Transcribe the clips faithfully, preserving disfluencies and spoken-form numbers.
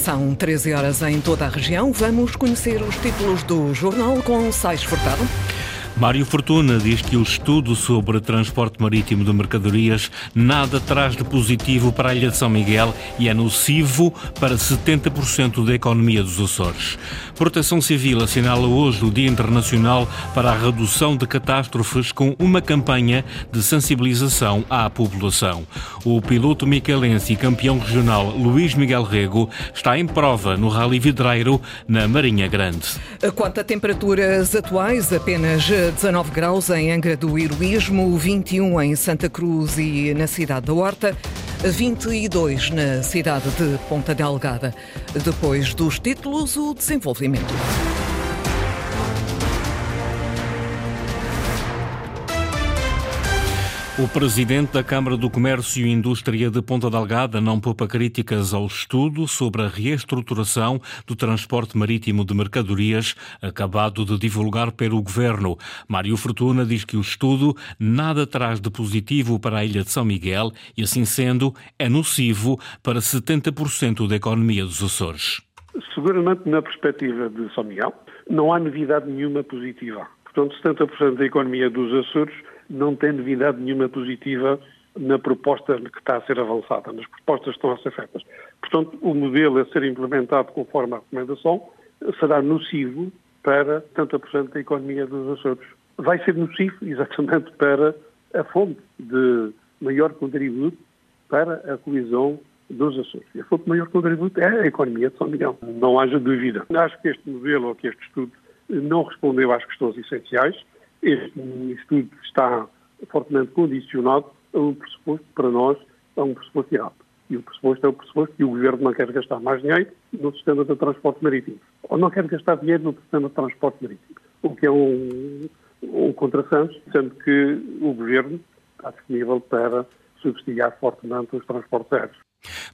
São treze horas em toda a região. Vamos conhecer os títulos do jornal com Saes Furtado. Mário Fortuna diz que o estudo sobre transporte marítimo de mercadorias nada traz de positivo para a Ilha de São Miguel e é nocivo para setenta por cento da economia dos Açores. Proteção Civil assinala hoje o Dia Internacional para a Redução de Catástrofes com uma campanha de sensibilização à população. O piloto micaelense e campeão regional Luís Miguel Rego está em prova no Rally Vidreiro, na Marinha Grande. Quanto a temperaturas atuais, apenas dezanove graus em Angra do Heroísmo, vinte e um em Santa Cruz e na cidade da Horta, vinte e dois na cidade de Ponta Delgada. Depois dos títulos, o desenvolvimento. O presidente da Câmara do Comércio e Indústria de Ponta Delgada não poupa críticas ao estudo sobre a reestruturação do transporte marítimo de mercadorias acabado de divulgar pelo Governo. Mário Fortuna diz que o estudo nada traz de positivo para a Ilha de São Miguel e, assim sendo, é nocivo para setenta por cento da economia dos Açores. Seguramente, na perspectiva de São Miguel, não há novidade nenhuma positiva. Portanto, setenta por cento da economia dos Açores não tem novidade nenhuma positiva na proposta que está a ser avançada, nas propostas que estão a ser feitas. Portanto, o modelo a ser implementado conforme a recomendação será nocivo para setenta por cento da economia dos Açores. Vai ser nocivo exatamente para a fonte de maior contributo para a coesão dos Açores. E a fonte de maior contributo é a economia de São Miguel. Não haja dúvida. Acho que este modelo ou que este estudo não respondeu às questões essenciais. Este estudo está fortemente condicionado a um pressuposto que para nós é um pressuposto errado. E o pressuposto é o pressuposto que o Governo não quer gastar mais dinheiro no sistema de transporte marítimo. Ou não quer gastar dinheiro no sistema de transporte marítimo. O que é um, um contrassenso, sendo que o Governo está disponível para subsidiar fortemente os transportes aéreos.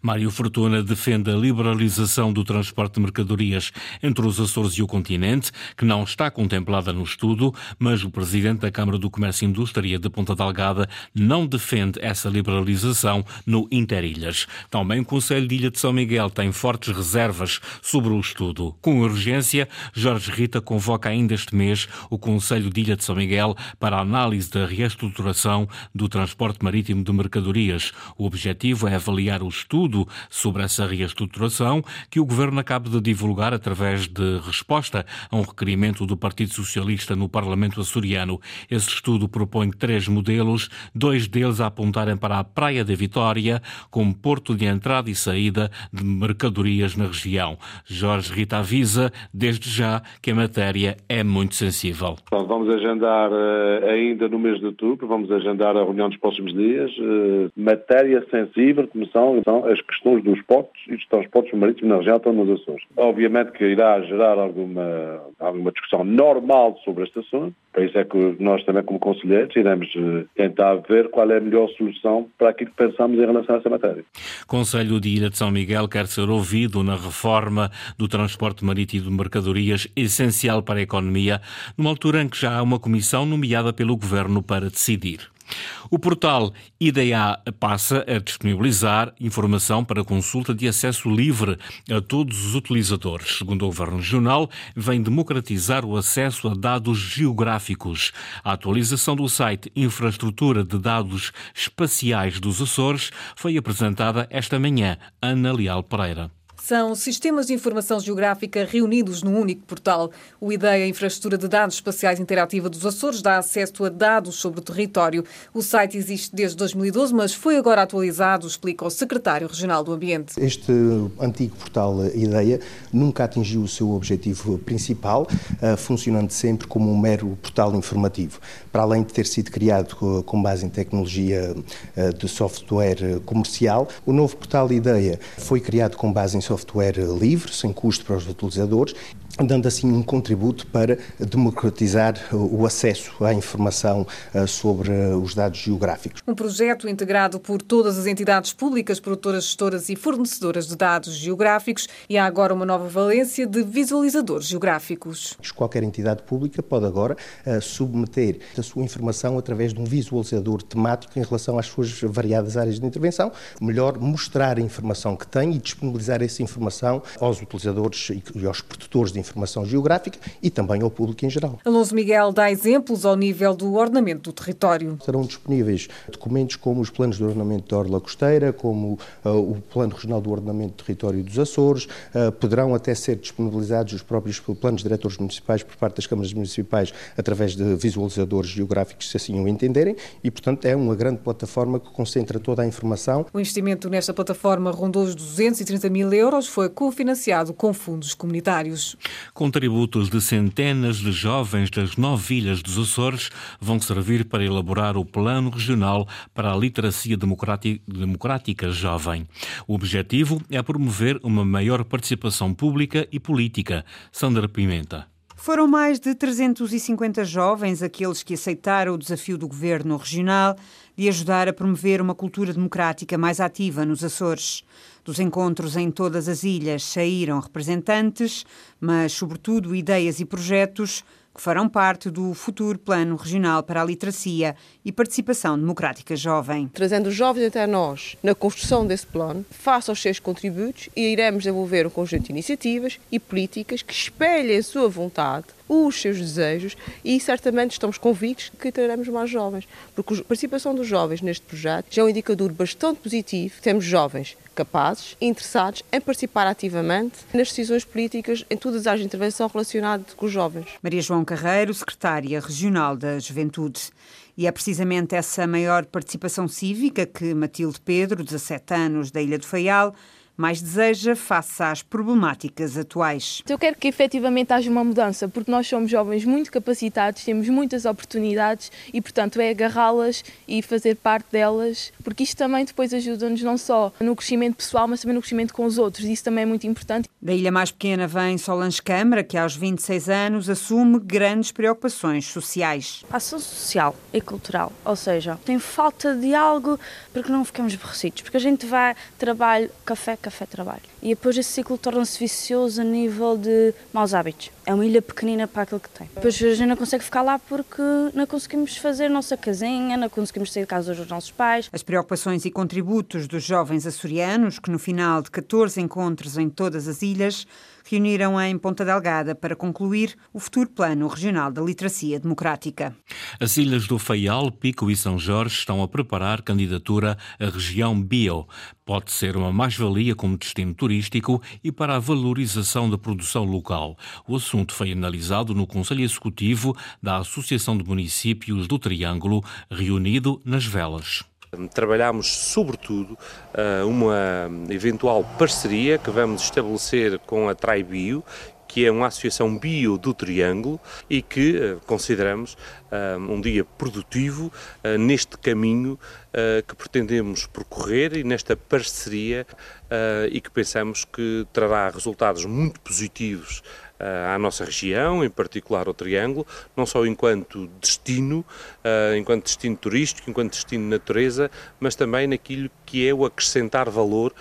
Mário Fortuna defende a liberalização do transporte de mercadorias entre os Açores e o continente, que não está contemplada no estudo, mas o presidente da Câmara do Comércio e Indústria de Ponta Delgada não defende essa liberalização no Interilhas. Também o Conselho de Ilha de São Miguel tem fortes reservas sobre o estudo. Com urgência, Jorge Rita convoca ainda este mês o Conselho de Ilha de São Miguel para a análise da reestruturação do transporte marítimo de mercadorias. O objetivo é avaliar o estudo sobre essa reestruturação que o Governo acaba de divulgar através de resposta a um requerimento do Partido Socialista no Parlamento açoriano. Esse estudo propõe três modelos, dois deles a apontarem para a Praia da Vitória como porto de entrada e saída de mercadorias na região. Jorge Rita avisa, desde já, que a matéria é muito sensível. Então, vamos agendar ainda no mês de outubro, vamos agendar a reunião dos próximos dias. Matéria sensível, como são as questões dos portos e dos transportes marítimos na região, estão nos Açores. Obviamente que irá gerar alguma, alguma discussão normal sobre este assunto, por isso é que nós também, como conselheiros, iremos tentar ver qual é a melhor solução para aquilo que pensamos em relação a essa matéria. Conselho de Ilha de São Miguel quer ser ouvido na reforma do transporte marítimo de mercadorias, essencial para a economia, numa altura em que já há uma comissão nomeada pelo Governo para decidir. O portal I D E A passa a disponibilizar informação para consulta de acesso livre a todos os utilizadores. Segundo o Governo Regional, vem democratizar o acesso a dados geográficos. A atualização do site Infraestrutura de Dados Espaciais dos Açores foi apresentada esta manhã. Ana Leal Pereira. São sistemas de informação geográfica reunidos num único portal. O IDEA, a Infraestrutura de Dados Espaciais Interativa dos Açores, dá acesso a dados sobre o território. O site existe desde dois mil e doze, mas foi agora atualizado, explica o secretário regional do Ambiente. Este antigo portal IDEA nunca atingiu o seu objetivo principal, funcionando sempre como um mero portal informativo. Para além de ter sido criado com base em tecnologia de software comercial, o novo portal IDEA foi criado com base em software software livre, sem custo para os utilizadores, dando assim um contributo para democratizar o acesso à informação sobre os dados geográficos. Um projeto integrado por todas as entidades públicas, produtoras, gestoras e fornecedoras de dados geográficos, e há agora uma nova valência de visualizadores geográficos. Qualquer entidade pública pode agora submeter a sua informação através de um visualizador temático em relação às suas variadas áreas de intervenção, melhor mostrar a informação que tem e disponibilizar esse essa informação aos utilizadores e aos produtores de informação geográfica e também ao público em geral. Alonso Miguel dá exemplos ao nível do ordenamento do território. Serão disponíveis documentos como os planos de ordenamento da orla costeira, como uh, o plano regional do ordenamento do território dos Açores, uh, poderão até ser disponibilizados os próprios planos diretores municipais por parte das câmaras municipais através de visualizadores geográficos, se assim o entenderem, e portanto é uma grande plataforma que concentra toda a informação. O investimento nesta plataforma rondou os duzentos e trinta mil euros, foi cofinanciado com fundos comunitários. Contributos de centenas de jovens das nove ilhas dos Açores vão servir para elaborar o Plano Regional para a Literacia Democrática Jovem. O objetivo é promover uma maior participação pública e política. Sandra Pimenta. Foram mais de trezentos e cinquenta jovens aqueles que aceitaram o desafio do Governo Regional de ajudar a promover uma cultura democrática mais ativa nos Açores. Dos encontros em todas as ilhas saíram representantes, mas sobretudo ideias e projetos que farão parte do futuro Plano Regional para a Literacia e Participação Democrática Jovem. Trazendo os jovens até nós na construção desse plano, face aos seus contributos, iremos desenvolver um conjunto de iniciativas e políticas que espelhem a sua vontade, os seus desejos, e certamente estamos convictos que teremos mais jovens, porque a participação dos jovens neste projeto já é um indicador bastante positivo. Temos jovens capazes e interessados em participar ativamente nas decisões políticas em todas as intervenções relacionadas com os jovens. Maria João Carreiro, secretária regional da Juventude. E é precisamente essa maior participação cívica que Matilde Pedro, dezassete anos, da Ilha do Faial, mais deseja face às problemáticas atuais. Eu quero que efetivamente haja uma mudança, porque nós somos jovens muito capacitados, temos muitas oportunidades e, portanto, é agarrá-las e fazer parte delas, porque isto também depois ajuda-nos não só no crescimento pessoal, mas também no crescimento com os outros. Isso também é muito importante. Da ilha mais pequena vem Solange Câmara, que aos vinte e seis anos assume grandes preocupações sociais. A ação social e cultural, ou seja, tem falta de algo para que não ficamos aborrecidos, porque a gente vai, trabalho, café, café-trabalho. E depois esse ciclo torna-se vicioso a nível de maus hábitos. É uma ilha pequenina para aquilo que tem. Depois a gente não consegue ficar lá porque não conseguimos fazer a nossa casinha, não conseguimos sair de casa dos nossos pais. As preocupações e contributos dos jovens açorianos, que no final de catorze encontros em todas as ilhas, reuniram em Ponta Delgada para concluir o futuro Plano Regional da Literacia Democrática. As ilhas do Faial, Pico e São Jorge estão a preparar candidatura à região bio. Pode ser uma mais-valia como destino turístico e para a valorização da produção local. O assunto foi analisado no Conselho Executivo da Associação de Municípios do Triângulo, reunido nas Velas. Trabalhámos sobretudo uma eventual parceria que vamos estabelecer com a Traibio, que é uma associação bio do Triângulo e que consideramos um dia produtivo neste caminho que pretendemos percorrer e nesta parceria e que pensamos que trará resultados muito positivos à nossa região, em particular ao Triângulo, não só enquanto destino, enquanto destino turístico, enquanto destino de natureza, mas também naquilo que é o acrescentar valor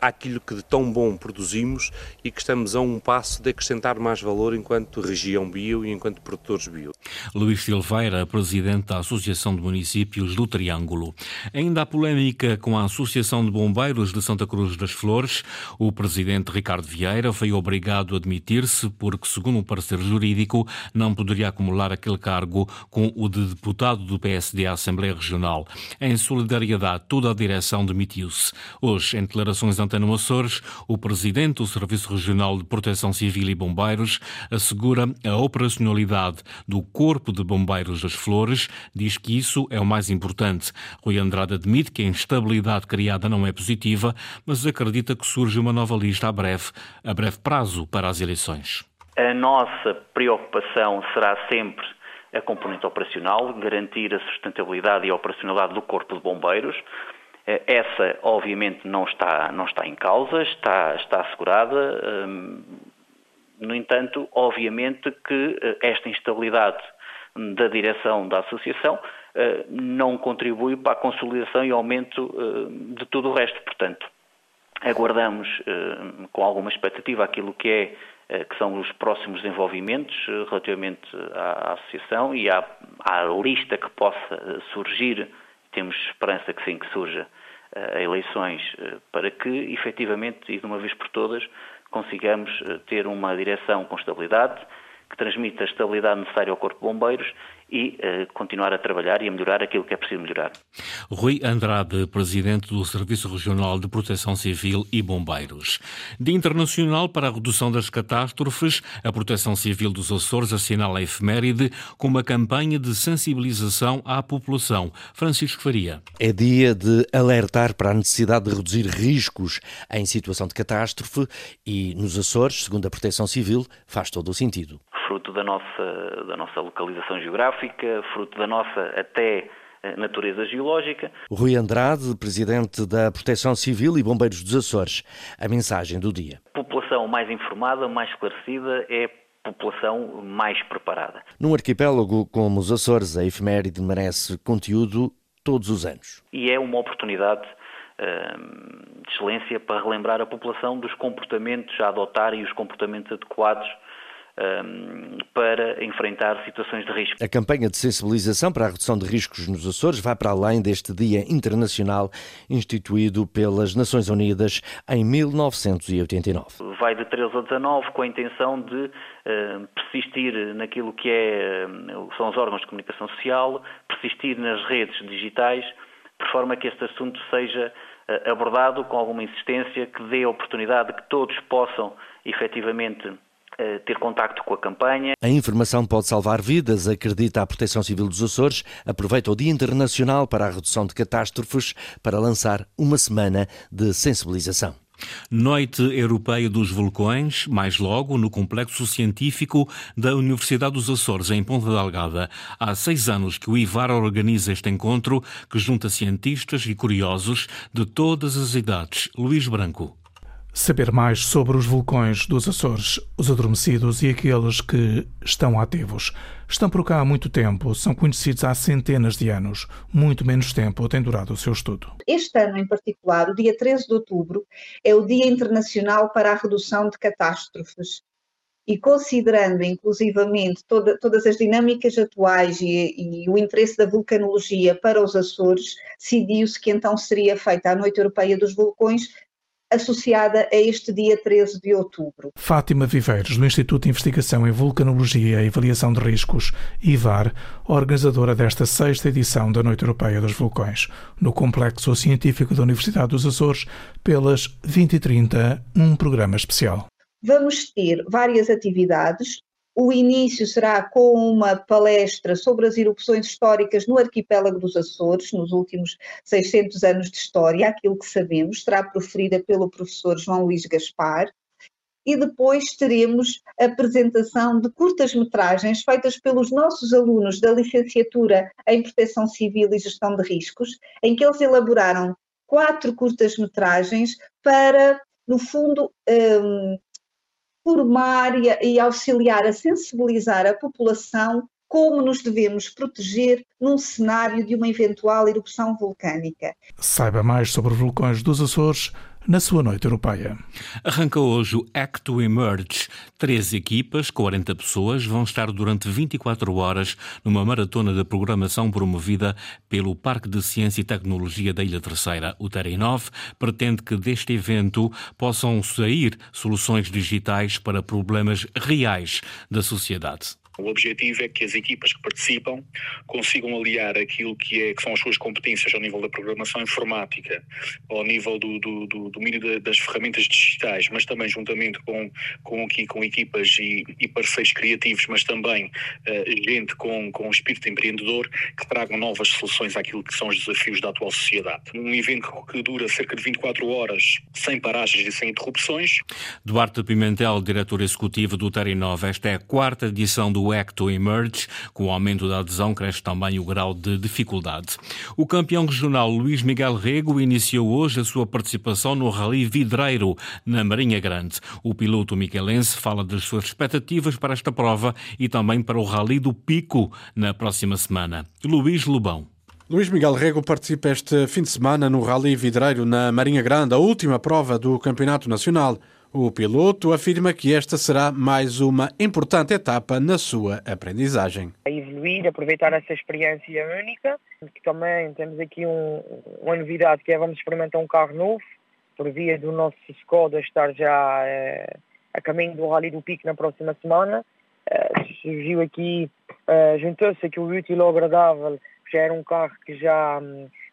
àquilo que de tão bom produzimos e que estamos a um passo de acrescentar mais valor enquanto região bio e enquanto produtores bio. Luís Silveira, presidente da Associação de Municípios do Triângulo. Ainda há polémica com a Associação de Bombeiros de Santa Cruz das Flores. O presidente Ricardo Vieira foi obrigado a admitir-se porque, segundo um parecer jurídico, não poderia acumular aquele cargo com o de deputado do P S D à Assembleia Regional. Em solidariedade, toda a direção demitiu-se. Hoje, em declarações Antena Açores, o presidente do Serviço Regional de Proteção Civil e Bombeiros assegura a operacionalidade do Corpo de Bombeiros das Flores, diz que isso é o mais importante. Rui Andrade admite que a instabilidade criada não é positiva, mas acredita que surge uma nova lista a breve, a breve prazo para as eleições. A nossa preocupação será sempre a componente operacional, garantir a sustentabilidade e a operacionalidade do Corpo de Bombeiros. Essa, obviamente, não está, não está em causa, está, está assegurada. No entanto, obviamente que esta instabilidade da direção da associação não contribui para a consolidação e aumento de tudo o resto. Portanto, aguardamos com alguma expectativa aquilo que é que são os próximos desenvolvimentos relativamente à associação e à, à lista que possa surgir. Temos esperança que sim, que surja a eleições, para que, efetivamente, e de uma vez por todas, consigamos ter uma direção com estabilidade, que transmita a estabilidade necessária ao Corpo de Bombeiros e uh, continuar a trabalhar e a melhorar aquilo que é preciso melhorar. Rui Andrade, Presidente do Serviço Regional de Proteção Civil e Bombeiros. Dia Internacional para a Redução das Catástrofes, a Proteção Civil dos Açores assinala a efeméride com uma campanha de sensibilização à população. Francisco Faria. É dia de alertar para a necessidade de reduzir riscos em situação de catástrofe e nos Açores, segundo a Proteção Civil, faz todo o sentido. Fruto da nossa, da nossa localização geográfica, fruto da nossa até natureza geológica. Rui Andrade, Presidente da Proteção Civil e Bombeiros dos Açores. A mensagem do dia. População mais informada, mais esclarecida, é população mais preparada. Num arquipélago como os Açores, a efeméride merece conteúdo todos os anos. E é uma oportunidade hum, de excelência para relembrar a população dos comportamentos a adotar e os comportamentos adequados para enfrentar situações de risco. A campanha de sensibilização para a redução de riscos nos Açores vai para além deste Dia Internacional instituído pelas Nações Unidas em mil novecentos e oitenta e nove. Vai de treze a dezanove com a intenção de uh, persistir naquilo que é, são os órgãos de comunicação social, persistir nas redes digitais, por forma que este assunto seja uh, abordado com alguma insistência, que dê a oportunidade que todos possam efetivamente ter contacto com a campanha. A informação pode salvar vidas, acredita a Proteção Civil dos Açores, aproveita o Dia Internacional para a Redução de Catástrofes para lançar uma semana de sensibilização. Noite Europeia dos Vulcões, mais logo, no Complexo Científico da Universidade dos Açores, em Ponta Delgada. Há seis anos que o IVAR organiza este encontro, que junta cientistas e curiosos de todas as idades. Luís Branco. Saber mais sobre os vulcões dos Açores, os adormecidos e aqueles que estão ativos. Estão por cá há muito tempo, são conhecidos há centenas de anos. Muito menos tempo tem durado o seu estudo. Este ano em particular, o dia treze de outubro, é o Dia Internacional para a Redução de Catástrofes. E considerando inclusivamente toda, todas as dinâmicas atuais e, e o interesse da vulcanologia para os Açores, decidiu-se que então seria feita a Noite Europeia dos Vulcões, associada a este dia treze de outubro. Fátima Viveiros, do Instituto de Investigação em Vulcanologia e Avaliação de Riscos, IVAR, organizadora desta sexta edição da Noite Europeia dos Vulcões, no Complexo Científico da Universidade dos Açores, pelas vinte e trinta, num programa especial. Vamos ter várias atividades. O início será com uma palestra sobre as erupções históricas no arquipélago dos Açores, nos últimos seiscentos anos de história, aquilo que sabemos, será proferida pelo professor João Luís Gaspar. E depois teremos a apresentação de curtas-metragens feitas pelos nossos alunos da Licenciatura em Proteção Civil e Gestão de Riscos, em que eles elaboraram quatro curtas-metragens para, no fundo, um, formar e auxiliar a sensibilizar a população como nos devemos proteger num cenário de uma eventual erupção vulcânica. Saiba mais sobre vulcões dos Açores na sua Noite Europeia. Arranca hoje o Act to Emerge. Treze equipas, quarenta pessoas, vão estar durante vinte e quatro horas numa maratona de programação promovida pelo Parque de Ciência e Tecnologia da Ilha Terceira. O TerraNova pretende que deste evento possam sair soluções digitais para problemas reais da sociedade. O objetivo é que as equipas que participam consigam aliar aquilo que, é, que são as suas competências ao nível da programação informática, ao nível do, do, do domínio das ferramentas digitais, mas também juntamente com, com, com equipas e, e parceiros criativos, mas também uh, gente com, com espírito empreendedor, que tragam novas soluções àquilo que são os desafios da atual sociedade. Um evento que dura cerca de vinte e quatro horas, sem paragens e sem interrupções. Duarte Pimentel, diretor executivo do TerraNova, esta é a quarta edição do O Act to Emerge. Com o aumento da adesão, cresce também o grau de dificuldade. O campeão regional Luís Miguel Rego iniciou hoje a sua participação no Rally Vidreiro, na Marinha Grande. O piloto miquelense fala das suas expectativas para esta prova e também para o Rally do Pico, na próxima semana. Luís Lobão. Luís Miguel Rego participa este fim de semana no Rally Vidreiro, na Marinha Grande, a última prova do Campeonato Nacional. O piloto afirma que esta será mais uma importante etapa na sua aprendizagem. A evoluir, aproveitar essa experiência única, que também temos aqui um, uma novidade, que é vamos experimentar um carro novo, por via do nosso Skoda estar já eh, a caminho do Rally do Pico na próxima semana. Eh, surgiu aqui, eh, juntou-se aqui o útil ao agradável, já era um carro que já,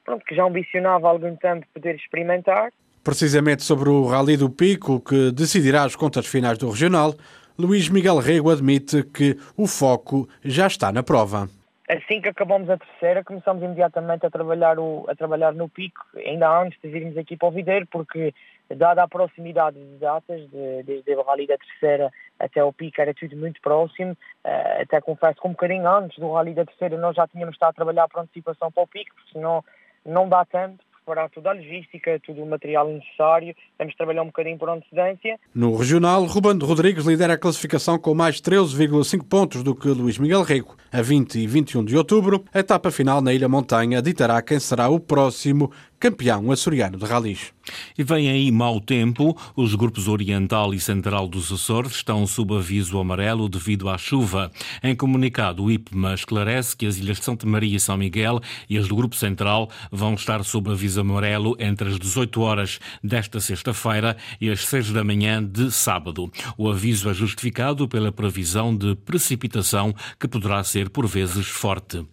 pronto, que já ambicionava há algum tempo poder experimentar. Precisamente sobre o Rally do Pico, que decidirá as contas finais do regional, Luís Miguel Rego admite que o foco já está na prova. Assim que acabamos a terceira, começamos imediatamente a trabalhar, o, a trabalhar no Pico, ainda antes de virmos aqui para o Vidreiro, porque dada a proximidade de datas, de, desde o Rally da terceira até o Pico, era tudo muito próximo, até confesso que um bocadinho antes do Rally da terceira nós já tínhamos estado a trabalhar para antecipação para o Pico, porque senão não dá tempo. Para toda a logística, todo o material necessário, vamos trabalhar um bocadinho por antecedência. No regional, Ruben Rodrigues lidera a classificação com mais treze vírgula cinco pontos do que Luís Miguel Rego. A vinte e vinte e um de outubro, a etapa final na Ilha Montanha ditará quem será o próximo campeão açoriano de ralis. E vem aí mau tempo. Os grupos oriental e central dos Açores estão sob aviso amarelo devido à chuva. Em comunicado, o I P M A esclarece que as ilhas de Santa Maria e São Miguel e as do grupo central vão estar sob aviso amarelo entre as dezoito horas desta sexta-feira e as seis da manhã de sábado. O aviso é justificado pela previsão de precipitação que poderá ser por vezes forte.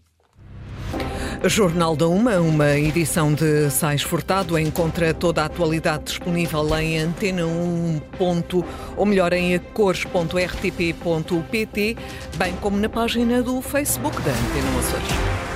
Jornal da Uma, uma edição de Saes Furtado, encontra toda a atualidade disponível em antena um. ou melhor, em acores ponto r t p ponto p t, bem como na página do Facebook da Antena Açores.